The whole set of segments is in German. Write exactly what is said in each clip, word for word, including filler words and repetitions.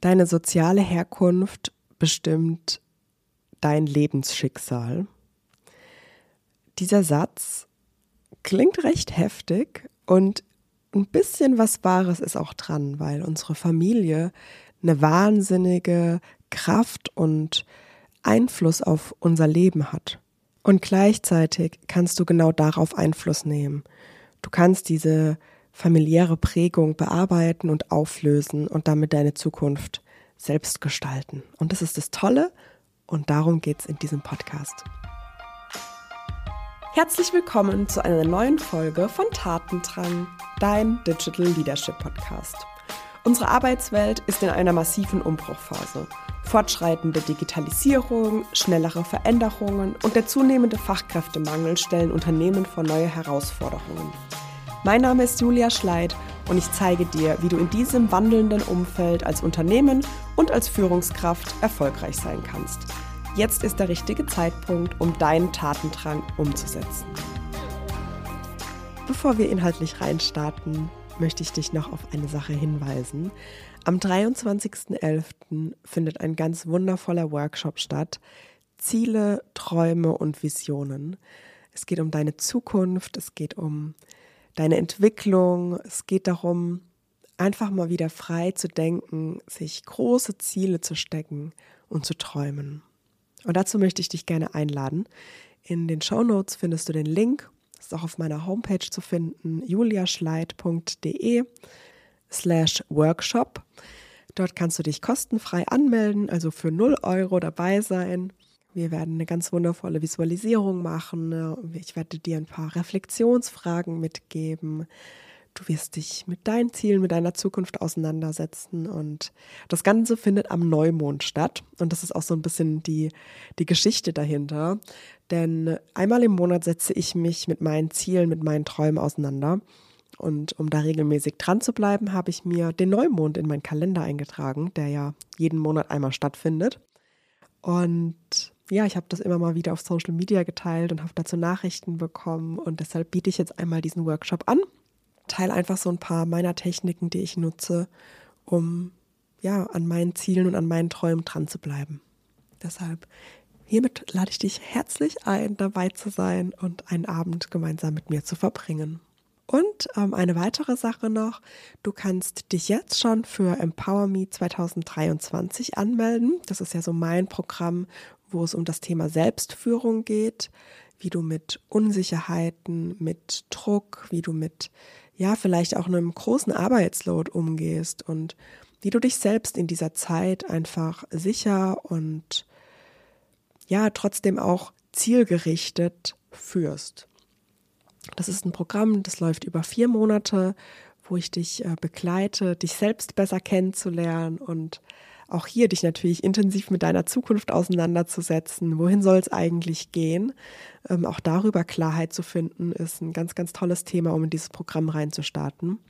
Deine soziale Herkunft bestimmt dein Lebensschicksal. Dieser Satz klingt recht heftig und ein bisschen was Wahres ist auch dran, weil unsere Familie eine wahnsinnige Kraft und Einfluss auf unser Leben hat. Und gleichzeitig kannst du genau darauf Einfluss nehmen. Du kannst diese familiäre Prägung bearbeiten und auflösen und damit deine Zukunft selbst gestalten. Und das ist das Tolle und darum geht es in diesem Podcast. Herzlich willkommen zu einer neuen Folge von Tatendrang, dein Digital Leadership Podcast. Unsere Arbeitswelt ist in einer massiven Umbruchphase. Fortschreitende Digitalisierung, schnellere Veränderungen und der zunehmende Fachkräftemangel stellen Unternehmen vor neue Herausforderungen. Mein Name ist Julia Schleidt und ich zeige dir, wie du in diesem wandelnden Umfeld als Unternehmen und als Führungskraft erfolgreich sein kannst. Jetzt ist der richtige Zeitpunkt, um deinen Tatendrang umzusetzen. Bevor wir inhaltlich reinstarten, möchte ich dich noch auf eine Sache hinweisen. Am dreiundzwanzigsten elften findet ein ganz wundervoller Workshop statt. Ziele, Träume und Visionen. Es geht um deine Zukunft, es geht um deine Entwicklung, es geht darum, einfach mal wieder frei zu denken, sich große Ziele zu stecken und zu träumen. Und dazu möchte ich dich gerne einladen. In den Shownotes findest du den Link, ist auch auf meiner Homepage zu finden, juliaschleidt.de slash workshop. Dort kannst du dich kostenfrei anmelden, also für null Euro dabei sein. Wir werden eine ganz wundervolle Visualisierung machen. Ich werde dir ein paar Reflexionsfragen mitgeben. Du wirst dich mit deinen Zielen, mit deiner Zukunft auseinandersetzen und das Ganze findet am Neumond statt und das ist auch so ein bisschen die, die Geschichte dahinter, denn einmal im Monat setze ich mich mit meinen Zielen, mit meinen Träumen auseinander und um da regelmäßig dran zu bleiben, habe ich mir den Neumond in meinen Kalender eingetragen, der ja jeden Monat einmal stattfindet und ja, ich habe das immer mal wieder auf Social Media geteilt und habe dazu Nachrichten bekommen und deshalb biete ich jetzt einmal diesen Workshop an. Teile einfach so ein paar meiner Techniken, die ich nutze, um ja, an meinen Zielen und an meinen Träumen dran zu bleiben. Deshalb, hiermit lade ich dich herzlich ein, dabei zu sein und einen Abend gemeinsam mit mir zu verbringen. Und ähm, eine weitere Sache noch, du kannst dich jetzt schon für Empower Me zwanzig dreiundzwanzig anmelden. Das ist ja so mein Programm, wo es um das Thema Selbstführung geht, wie du mit Unsicherheiten, mit Druck, wie du mit ja vielleicht auch einem großen Arbeitsload umgehst und wie du dich selbst in dieser Zeit einfach sicher und ja trotzdem auch zielgerichtet führst. Das ist ein Programm, das läuft über vier Monate, wo ich dich begleite, dich selbst besser kennenzulernen und auch hier dich natürlich intensiv mit deiner Zukunft auseinanderzusetzen. Wohin soll es eigentlich gehen? Ähm, auch darüber Klarheit zu finden, ist ein ganz, ganz tolles Thema, um in dieses Programm reinzustarten.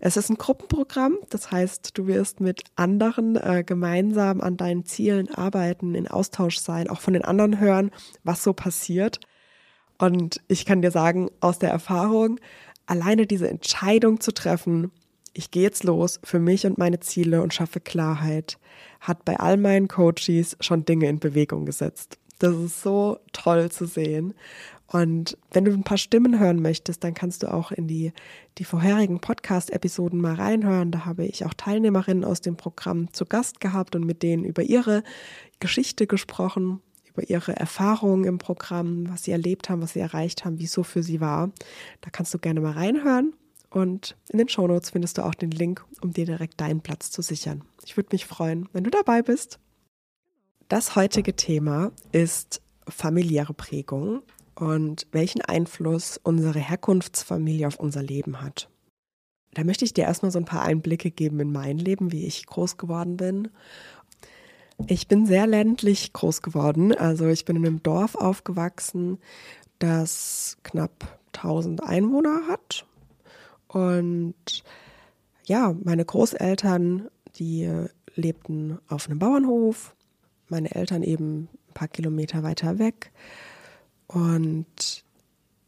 Es ist ein Gruppenprogramm, das heißt, du wirst mit anderen äh, gemeinsam an deinen Zielen arbeiten, in Austausch sein, auch von den anderen hören, was so passiert. Und ich kann dir sagen, aus der Erfahrung, alleine diese Entscheidung zu treffen, ich gehe jetzt los für mich und meine Ziele und schaffe Klarheit, hat bei all meinen Coaches schon Dinge in Bewegung gesetzt. Das ist so toll zu sehen. Und wenn du ein paar Stimmen hören möchtest, dann kannst du auch in die, die vorherigen Podcast-Episoden mal reinhören. Da habe ich auch Teilnehmerinnen aus dem Programm zu Gast gehabt und mit denen über ihre Geschichte gesprochen, über ihre Erfahrungen im Programm, was sie erlebt haben, was sie erreicht haben, wie es so für sie war. Da kannst du gerne mal reinhören. Und in den Shownotes findest du auch den Link, um dir direkt deinen Platz zu sichern. Ich würde mich freuen, wenn du dabei bist. Das heutige Thema ist familiäre Prägung und welchen Einfluss unsere Herkunftsfamilie auf unser Leben hat. Da möchte ich dir erstmal so ein paar Einblicke geben in mein Leben, wie ich groß geworden bin. Ich bin sehr ländlich groß geworden, also ich bin in einem Dorf aufgewachsen, das knapp tausend Einwohner hat. Und ja, meine Großeltern, die lebten auf einem Bauernhof, meine Eltern eben ein paar Kilometer weiter weg. Und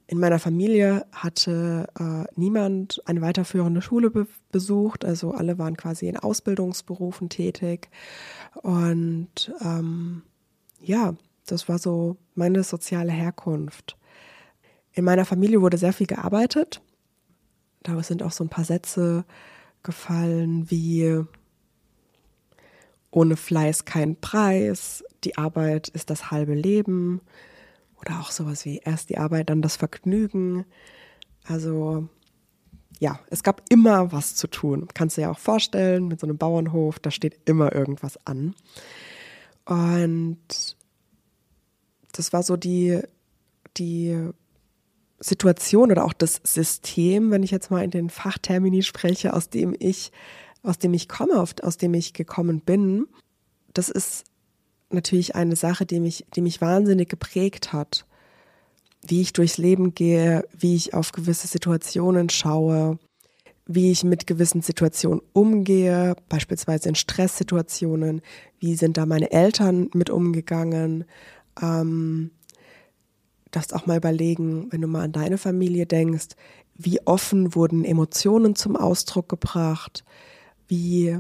In meiner Familie hatte äh, niemand eine weiterführende Schule be- besucht, also alle waren quasi in Ausbildungsberufen tätig. Und ähm, ja, das war so meine soziale Herkunft. In meiner Familie wurde sehr viel gearbeitet. Da sind auch so ein paar Sätze gefallen wie: Ohne Fleiß kein Preis, die Arbeit ist das halbe Leben. Oder auch sowas wie erst die Arbeit, dann das Vergnügen. Also ja, es gab immer was zu tun. Kannst du dir ja auch vorstellen, mit so einem Bauernhof, da steht immer irgendwas an. Und das war so die, die Situation oder auch das System, wenn ich jetzt mal in den Fachtermini spreche, aus dem ich, aus dem ich komme, aus dem ich gekommen bin. Das ist natürlich eine Sache, die mich, die mich wahnsinnig geprägt hat, wie ich durchs Leben gehe, wie ich auf gewisse Situationen schaue, wie ich mit gewissen Situationen umgehe, beispielsweise in Stresssituationen, wie sind da meine Eltern mit umgegangen. Ähm, darfst auch mal überlegen, wenn du mal an deine Familie denkst, wie offen wurden Emotionen zum Ausdruck gebracht, wie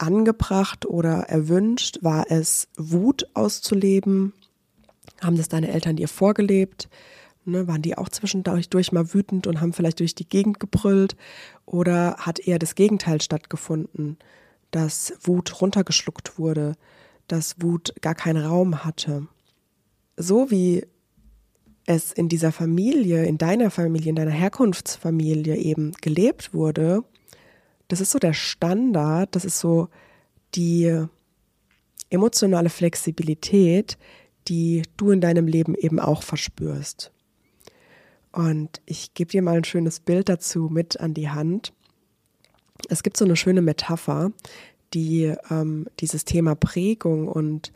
angebracht oder erwünscht war es, Wut auszuleben? Haben das deine Eltern dir vorgelebt? Ne, waren die auch zwischendurch mal wütend und haben vielleicht durch die Gegend gebrüllt? Oder hat eher das Gegenteil stattgefunden, dass Wut runtergeschluckt wurde, dass Wut gar keinen Raum hatte? So wie es in dieser Familie, in deiner Familie, in deiner Herkunftsfamilie eben gelebt wurde, das ist so der Standard, das ist so die emotionale Flexibilität, die du in deinem Leben eben auch verspürst. Und ich gebe dir mal ein schönes Bild dazu mit an die Hand. Es gibt so eine schöne Metapher, die ähm, dieses Thema Prägung und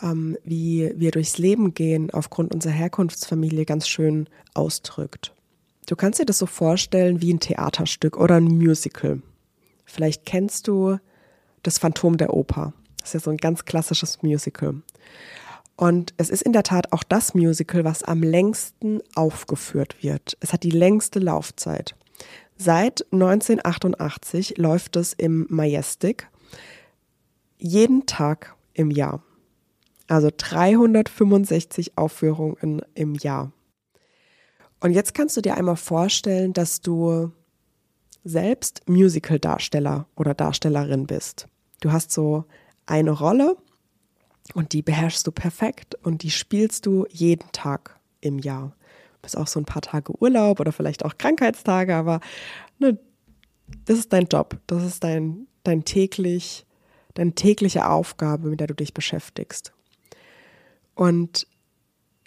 ähm, wie wir durchs Leben gehen aufgrund unserer Herkunftsfamilie ganz schön ausdrückt. Du kannst dir das so vorstellen wie ein Theaterstück oder ein Musical. Vielleicht kennst du das Phantom der Oper. Das ist ja so ein ganz klassisches Musical. Und es ist in der Tat auch das Musical, was am längsten aufgeführt wird. Es hat die längste Laufzeit. Seit neunzehnhundertachtundachtzig läuft es im Majestic jeden Tag im Jahr. Also dreihundertfünfundsechzig Aufführungen im Jahr. Und jetzt kannst du dir einmal vorstellen, dass du selbst Musical-Darsteller oder Darstellerin bist. Du hast so eine Rolle und die beherrschst du perfekt und die spielst du jeden Tag im Jahr. Du hast auch so ein paar Tage Urlaub oder vielleicht auch Krankheitstage, aber ne, das ist dein Job, das ist dein, dein täglich, deine tägliche Aufgabe, mit der du dich beschäftigst. Und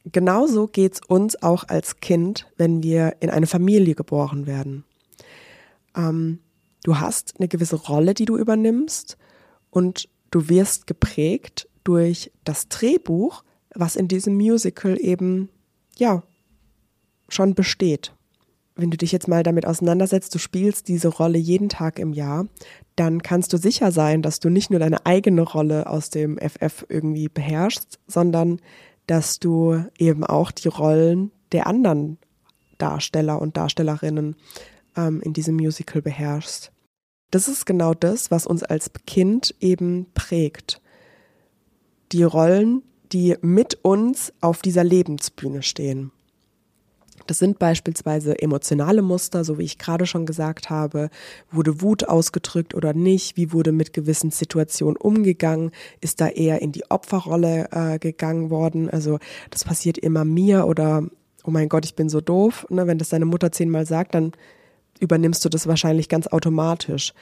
genauso geht es uns auch als Kind, wenn wir in eine Familie geboren werden. Ähm, du hast eine gewisse Rolle, die du übernimmst, und du wirst geprägt durch das Drehbuch, was in diesem Musical eben, ja, schon besteht. Wenn du dich jetzt mal damit auseinandersetzt, du spielst diese Rolle jeden Tag im Jahr, dann kannst du sicher sein, dass du nicht nur deine eigene Rolle aus dem F F irgendwie beherrschst, sondern dass du eben auch die Rollen der anderen Darsteller und Darstellerinnen in diesem Musical beherrschst. Das ist genau das, was uns als Kind eben prägt. Die Rollen, die mit uns auf dieser Lebensbühne stehen. Das sind beispielsweise emotionale Muster, so wie ich gerade schon gesagt habe. Wurde Wut ausgedrückt oder nicht? Wie wurde mit gewissen Situationen umgegangen? Ist da eher in die Opferrolle äh, gegangen worden? Also das passiert immer mir oder oh mein Gott, ich bin so doof. Ne? Wenn das deine Mutter zehnmal sagt, dann übernimmst du das wahrscheinlich ganz automatisch.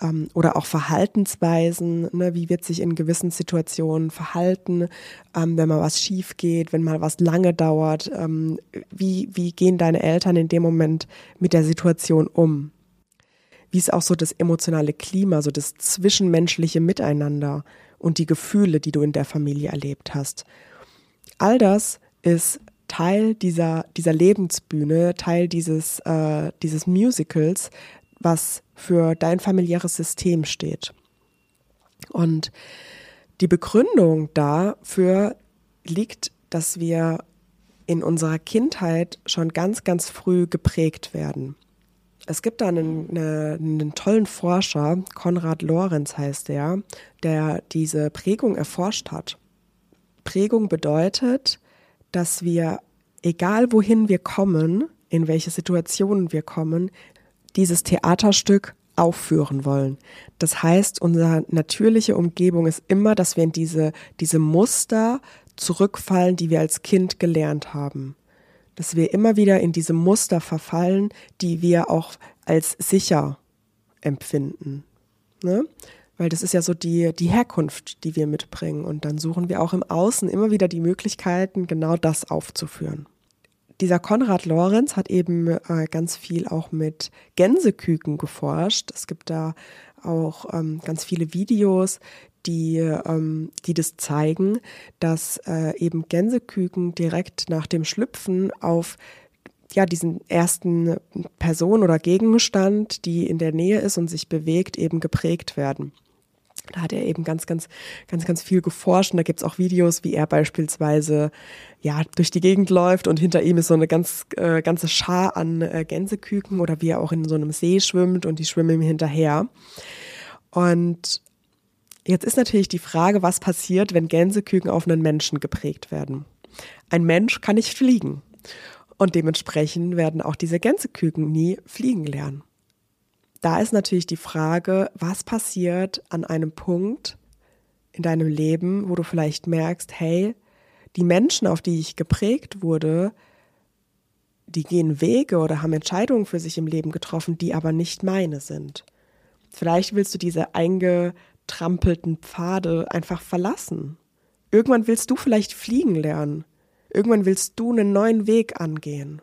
Ähm, oder auch Verhaltensweisen, ne? Wie wird sich in gewissen Situationen verhalten, ähm, wenn mal was schief geht, wenn mal was lange dauert, ähm, wie, wie gehen deine Eltern in dem Moment mit der Situation um? Wie ist auch so das emotionale Klima, so das zwischenmenschliche Miteinander und die Gefühle, die du in der Familie erlebt hast? All das ist Teil dieser, dieser Lebensbühne, Teil dieses, äh, dieses Musicals, was für dein familiäres System steht. Und die Begründung dafür liegt, dass wir in unserer Kindheit schon ganz, ganz früh geprägt werden. Es gibt da einen, eine, einen tollen Forscher, Konrad Lorenz heißt der, der diese Prägung erforscht hat. Prägung bedeutet, dass wir, egal wohin wir kommen, in welche Situationen wir kommen, dieses Theaterstück aufführen wollen. Das heißt, unsere natürliche Umgebung ist immer, dass wir in diese, diese Muster zurückfallen, die wir als Kind gelernt haben. Dass wir immer wieder in diese Muster verfallen, die wir auch als sicher empfinden. Ne? Weil das ist ja so die, die Herkunft, die wir mitbringen. Und dann suchen wir auch im Außen immer wieder die Möglichkeiten, genau das aufzuführen. Dieser Konrad Lorenz hat eben äh, ganz viel auch mit Gänseküken geforscht. Es gibt da auch ähm, ganz viele Videos, die, ähm, die das zeigen, dass äh, eben Gänseküken direkt nach dem Schlüpfen auf ja, diesen ersten Person oder Gegenstand, die in der Nähe ist und sich bewegt, eben geprägt werden. Da hat er eben ganz, ganz, ganz, ganz viel geforscht. Und da gibt es auch Videos, wie er beispielsweise ja, durch die Gegend läuft und hinter ihm ist so eine ganz, äh, ganze Schar an äh, Gänseküken oder wie er auch in so einem See schwimmt und die schwimmen ihm hinterher. Und jetzt ist natürlich die Frage, was passiert, wenn Gänseküken auf einen Menschen geprägt werden? Ein Mensch kann nicht fliegen und dementsprechend werden auch diese Gänseküken nie fliegen lernen. Da ist natürlich die Frage, was passiert an einem Punkt in deinem Leben, wo du vielleicht merkst, hey, die Menschen, auf die ich geprägt wurde, die gehen Wege oder haben Entscheidungen für sich im Leben getroffen, die aber nicht meine sind. Vielleicht willst du diese eingetrampelten Pfade einfach verlassen. Irgendwann willst du vielleicht fliegen lernen. Irgendwann willst du einen neuen Weg angehen.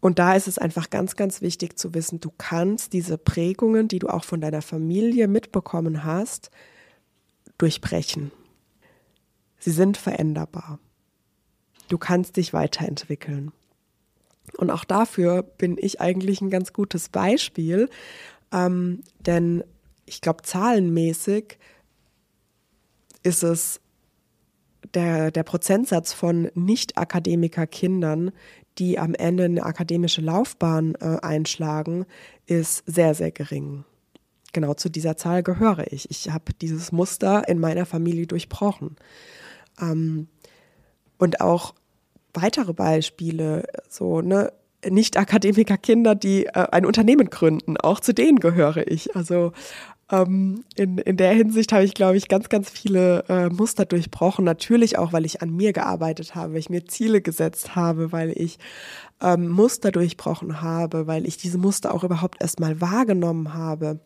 Und da ist es einfach ganz, ganz wichtig zu wissen, du kannst diese Prägungen, die du auch von deiner Familie mitbekommen hast, durchbrechen. Sie sind veränderbar. Du kannst dich weiterentwickeln. Und auch dafür bin ich eigentlich ein ganz gutes Beispiel, ähm, denn ich glaube, zahlenmäßig ist es der, der Prozentsatz von Nicht-Akademiker-Kindern, die am Ende eine akademische Laufbahn äh, einschlagen, ist sehr, sehr gering. Genau zu dieser Zahl gehöre ich. Ich habe dieses Muster in meiner Familie durchbrochen. Ähm, und auch weitere Beispiele, so ne, Nicht-Akademiker-Kinder, die äh, ein Unternehmen gründen, auch zu denen gehöre ich. Also ähm, in, in der Hinsicht habe ich, glaube ich, ganz, ganz viele äh, Muster durchbrochen. Natürlich auch, weil ich an mir gearbeitet habe, weil ich mir Ziele gesetzt habe, weil ich ähm, Muster durchbrochen habe, weil ich diese Muster auch überhaupt erstmal wahrgenommen habe.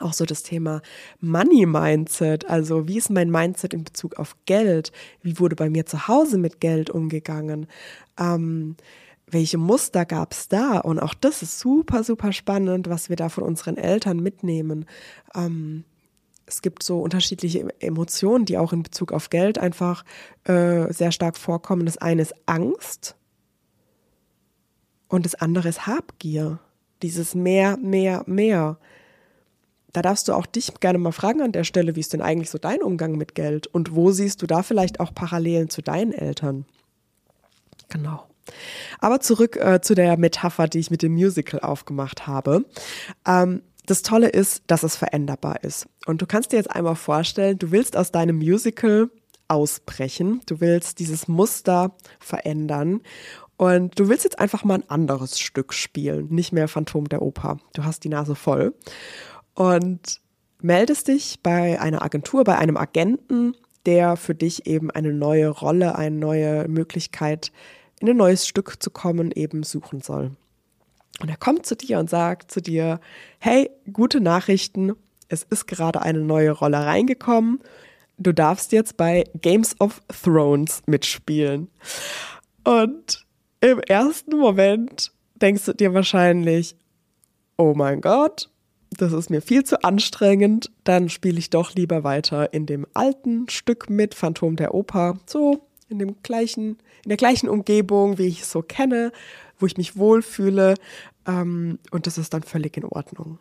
Auch so das Thema Money-Mindset, also wie ist mein Mindset in Bezug auf Geld? Wie wurde bei mir zu Hause mit Geld umgegangen? Ähm, Welche Muster gab es da? Und auch das ist super, super spannend, was wir da von unseren Eltern mitnehmen. Ähm, es gibt so unterschiedliche Emotionen, die auch in Bezug auf Geld einfach äh, sehr stark vorkommen. Das eine ist Angst und das andere ist Habgier. Dieses mehr, mehr, mehr. Da darfst du auch dich gerne mal fragen an der Stelle, wie ist denn eigentlich so dein Umgang mit Geld? Und wo siehst du da vielleicht auch Parallelen zu deinen Eltern? Genau. Aber zurück äh, zu der Metapher, die ich mit dem Musical aufgemacht habe. Ähm, das Tolle ist, dass es veränderbar ist. Und du kannst dir jetzt einmal vorstellen, du willst aus deinem Musical ausbrechen, du willst dieses Muster verändern und du willst jetzt einfach mal ein anderes Stück spielen, nicht mehr Phantom der Oper. Du hast die Nase voll und meldest dich bei einer Agentur, bei einem Agenten, der für dich eben eine neue Rolle, eine neue Möglichkeit in ein neues Stück zu kommen, eben suchen soll. Und er kommt zu dir und sagt zu dir, hey, gute Nachrichten, es ist gerade eine neue Rolle reingekommen, du darfst jetzt bei Games of Thrones mitspielen. Und im ersten Moment denkst du dir wahrscheinlich, oh mein Gott, das ist mir viel zu anstrengend, dann spiele ich doch lieber weiter in dem alten Stück mit, Phantom der Oper, so in dem gleichen, in der gleichen Umgebung, wie ich es so kenne, wo ich mich wohlfühle, ähm, und das ist dann völlig in Ordnung.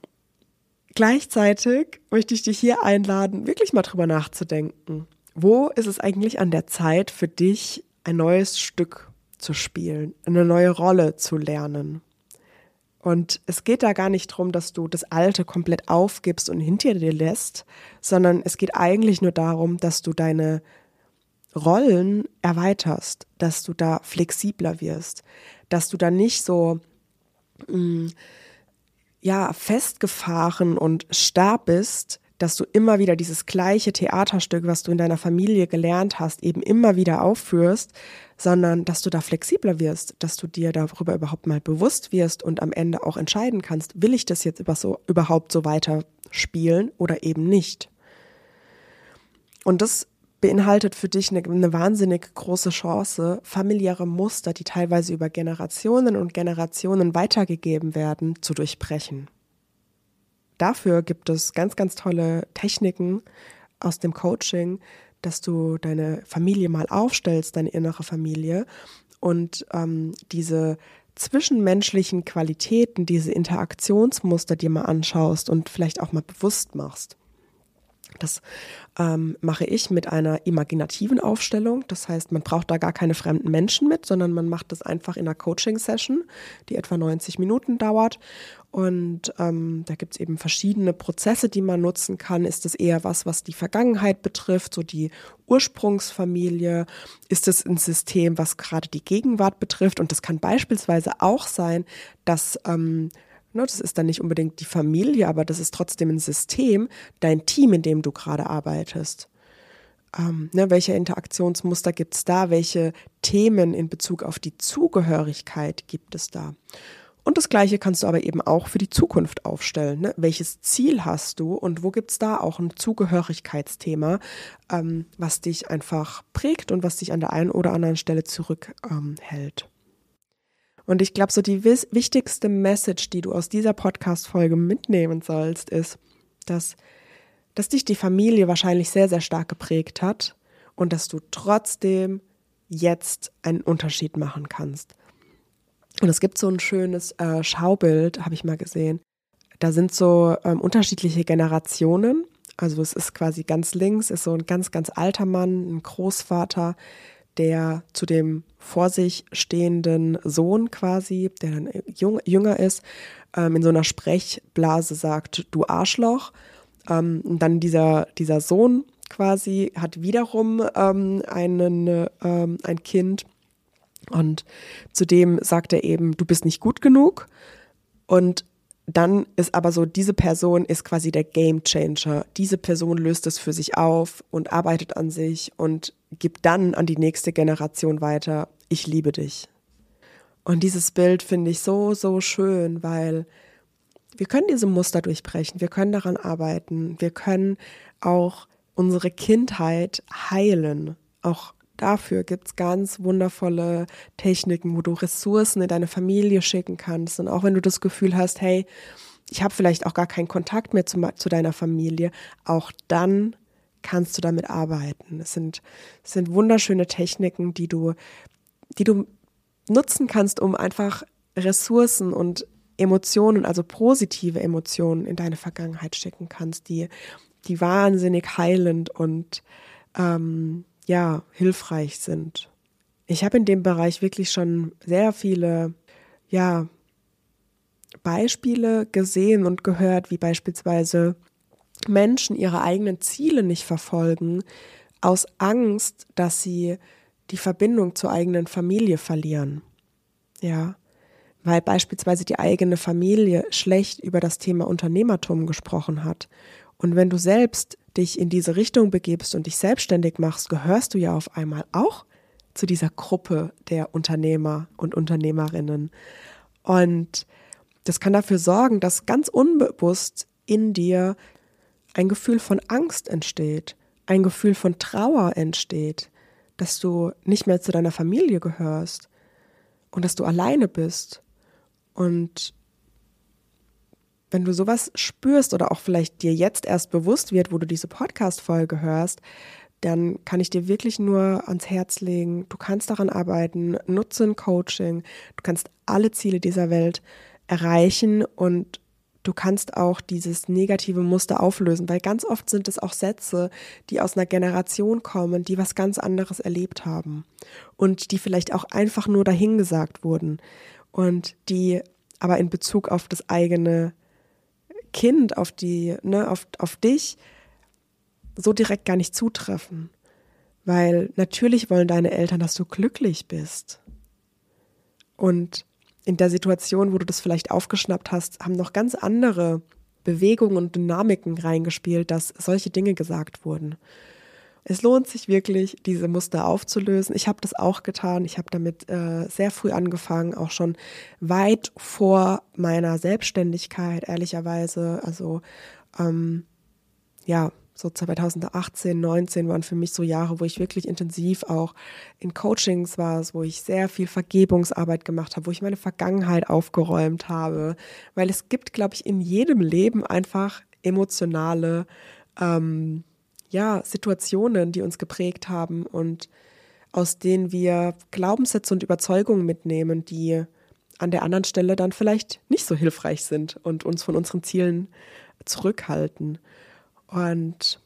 Gleichzeitig möchte ich dich hier einladen, wirklich mal drüber nachzudenken. Wo ist es eigentlich an der Zeit für dich, ein neues Stück zu spielen, eine neue Rolle zu lernen. Und es geht da gar nicht darum, dass du das Alte komplett aufgibst und hinter dir lässt, sondern es geht eigentlich nur darum, dass du deine Rollen erweiterst, dass du da flexibler wirst, dass du da nicht so mh, ja, festgefahren und starr bist, dass du immer wieder dieses gleiche Theaterstück, was du in deiner Familie gelernt hast, eben immer wieder aufführst, sondern dass du da flexibler wirst, dass du dir darüber überhaupt mal bewusst wirst und am Ende auch entscheiden kannst, will ich das jetzt über so, überhaupt so weiter spielen oder eben nicht. Und das beinhaltet für dich eine, eine wahnsinnig große Chance, familiäre Muster, die teilweise über Generationen und Generationen weitergegeben werden, zu durchbrechen. Dafür gibt es ganz, ganz tolle Techniken aus dem Coaching, dass du deine Familie mal aufstellst, deine innere Familie, und ähm, diese zwischenmenschlichen Qualitäten, diese Interaktionsmuster dir mal anschaust und vielleicht auch mal bewusst machst. Das ähm, mache ich mit einer imaginativen Aufstellung. Das heißt, man braucht da gar keine fremden Menschen mit, sondern man macht das einfach in einer Coaching-Session, die etwa neunzig Minuten dauert. Und ähm, da gibt es eben verschiedene Prozesse, die man nutzen kann. Ist es eher was, was die Vergangenheit betrifft, so die Ursprungsfamilie? Ist es ein System, was gerade die Gegenwart betrifft? Und das kann beispielsweise auch sein, dass ähm, das ist dann nicht unbedingt die Familie, aber das ist trotzdem ein System, dein Team, in dem du gerade arbeitest. Ähm, ne, welche Interaktionsmuster gibt es da? Welche Themen in Bezug auf die Zugehörigkeit gibt es da? Und das Gleiche kannst du aber eben auch für die Zukunft aufstellen. Ne? Welches Ziel hast du und wo gibt es da auch ein Zugehörigkeitsthema, ähm, was dich einfach prägt und was dich an der einen oder anderen Stelle zurückhält? Ähm, Und ich glaube, so die wis- wichtigste Message, die du aus dieser Podcast-Folge mitnehmen sollst, ist, dass, dass dich die Familie wahrscheinlich sehr, sehr stark geprägt hat und dass du trotzdem jetzt einen Unterschied machen kannst. Und es gibt so ein schönes äh, Schaubild, habe ich mal gesehen. Da sind so ähm, unterschiedliche Generationen. Also es ist quasi ganz links, ist so ein ganz, ganz alter Mann, ein Großvater, der zu dem vor sich stehenden Sohn quasi, der dann jung, jünger ist, ähm, in so einer Sprechblase sagt, du Arschloch. Ähm, und dann dieser, dieser Sohn quasi hat wiederum ähm, einen, ähm, ein Kind und zu dem sagt er eben, du bist nicht gut genug. Und dann ist aber so, diese Person ist quasi der Game Changer. Diese Person löst es für sich auf und arbeitet an sich und gibt dann an die nächste Generation weiter, ich liebe dich. Und dieses Bild finde ich so, so schön, weil wir können diese Muster durchbrechen, wir können daran arbeiten, wir können auch unsere Kindheit heilen, auch dafür gibt es ganz wundervolle Techniken, wo du Ressourcen in deine Familie schicken kannst. Und auch wenn du das Gefühl hast, hey, ich habe vielleicht auch gar keinen Kontakt mehr zu, zu deiner Familie, auch dann kannst du damit arbeiten. Es sind, es sind wunderschöne Techniken, die du, die du nutzen kannst, um einfach Ressourcen und Emotionen, also positive Emotionen in deine Vergangenheit schicken kannst, die, die wahnsinnig heilend und ähm, ja, hilfreich sind. Ich habe in dem Bereich wirklich schon sehr viele, ja, Beispiele gesehen und gehört, wie beispielsweise Menschen ihre eigenen Ziele nicht verfolgen, aus Angst, dass sie die Verbindung zur eigenen Familie verlieren. Ja, weil beispielsweise die eigene Familie schlecht über das Thema Unternehmertum gesprochen hat. Und wenn du selbst dich in diese Richtung begibst und dich selbstständig machst, gehörst du ja auf einmal auch zu dieser Gruppe der Unternehmer und Unternehmerinnen. Und das kann dafür sorgen, dass ganz unbewusst in dir ein Gefühl von Angst entsteht, ein Gefühl von Trauer entsteht, dass du nicht mehr zu deiner Familie gehörst und dass du alleine bist. Und wenn du sowas spürst oder auch vielleicht dir jetzt erst bewusst wird, wo du diese Podcast-Folge hörst, dann kann ich dir wirklich nur ans Herz legen, du kannst daran arbeiten, nutze ein Coaching, du kannst alle Ziele dieser Welt erreichen und du kannst auch dieses negative Muster auflösen, weil ganz oft sind es auch Sätze, die aus einer Generation kommen, die was ganz anderes erlebt haben und die vielleicht auch einfach nur dahingesagt wurden und die aber in Bezug auf das eigene Kind, auf die, ne, auf, auf dich so direkt gar nicht zutreffen. Weil natürlich wollen deine Eltern, dass du glücklich bist. Und in der Situation, wo du das vielleicht aufgeschnappt hast, haben noch ganz andere Bewegungen und Dynamiken reingespielt, dass solche Dinge gesagt wurden. Es lohnt sich wirklich, diese Muster aufzulösen. Ich habe das auch getan. Ich habe damit äh, sehr früh angefangen, auch schon weit vor meiner Selbstständigkeit, ehrlicherweise. Also ähm, ja, so zweitausendachtzehn, neunzehn waren für mich so Jahre, wo ich wirklich intensiv auch in Coachings war, wo ich sehr viel Vergebungsarbeit gemacht habe, wo ich meine Vergangenheit aufgeräumt habe. Weil es gibt, glaube ich, in jedem Leben einfach emotionale ähm, ja, Situationen, die uns geprägt haben und aus denen wir Glaubenssätze und Überzeugungen mitnehmen, die an der anderen Stelle dann vielleicht nicht so hilfreich sind und uns von unseren Zielen zurückhalten. Und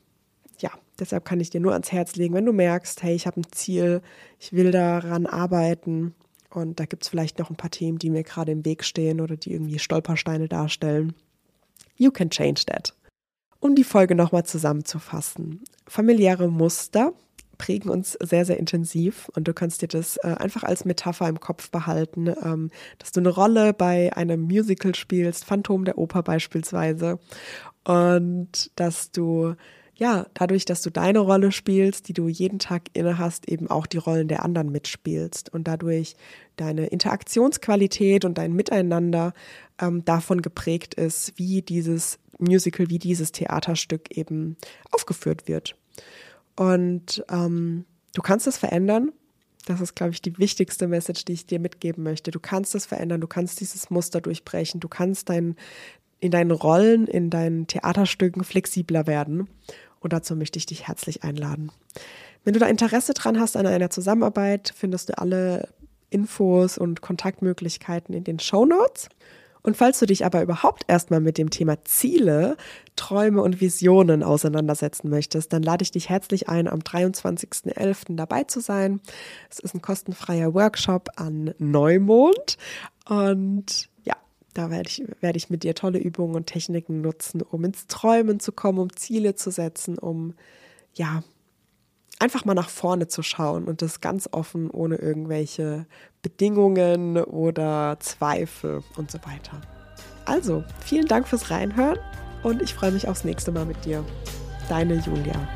ja, deshalb kann ich dir nur ans Herz legen, wenn du merkst, hey, ich habe ein Ziel, ich will daran arbeiten und da gibt es vielleicht noch ein paar Themen, die mir gerade im Weg stehen oder die irgendwie Stolpersteine darstellen. You can change that. Um die Folge nochmal zusammenzufassen. Familiäre Muster prägen uns sehr, sehr intensiv und du kannst dir das äh, einfach als Metapher im Kopf behalten, ähm, dass du eine Rolle bei einem Musical spielst, Phantom der Oper beispielsweise, und dass du, ja, dadurch, dass du deine Rolle spielst, die du jeden Tag inne hast, eben auch die Rollen der anderen mitspielst und dadurch deine Interaktionsqualität und dein Miteinander ähm, davon geprägt ist, wie dieses Musical, wie dieses Theaterstück eben aufgeführt wird. Und ähm, du kannst das verändern. Das ist, glaube ich, die wichtigste Message, die ich dir mitgeben möchte. Du kannst das verändern, du kannst dieses Muster durchbrechen, du kannst dein, in deinen Rollen, in deinen Theaterstücken flexibler werden. Und dazu möchte ich dich herzlich einladen. Wenn du da Interesse dran hast an einer Zusammenarbeit, findest du alle Infos und Kontaktmöglichkeiten in den Shownotes. Und falls du dich aber überhaupt erstmal mit dem Thema Ziele, Träume und Visionen auseinandersetzen möchtest, dann lade ich dich herzlich ein, am dreiundzwanzigsten elften dabei zu sein. Es ist ein kostenfreier Workshop an Neumond und ja, da werde ich, werde ich mit dir tolle Übungen und Techniken nutzen, um ins Träumen zu kommen, um Ziele zu setzen, um ja, einfach mal nach vorne zu schauen und das ganz offen, ohne irgendwelche Bedingungen oder Zweifel und so weiter. Also, vielen Dank fürs Reinhören und ich freue mich aufs nächste Mal mit dir. Deine Julia.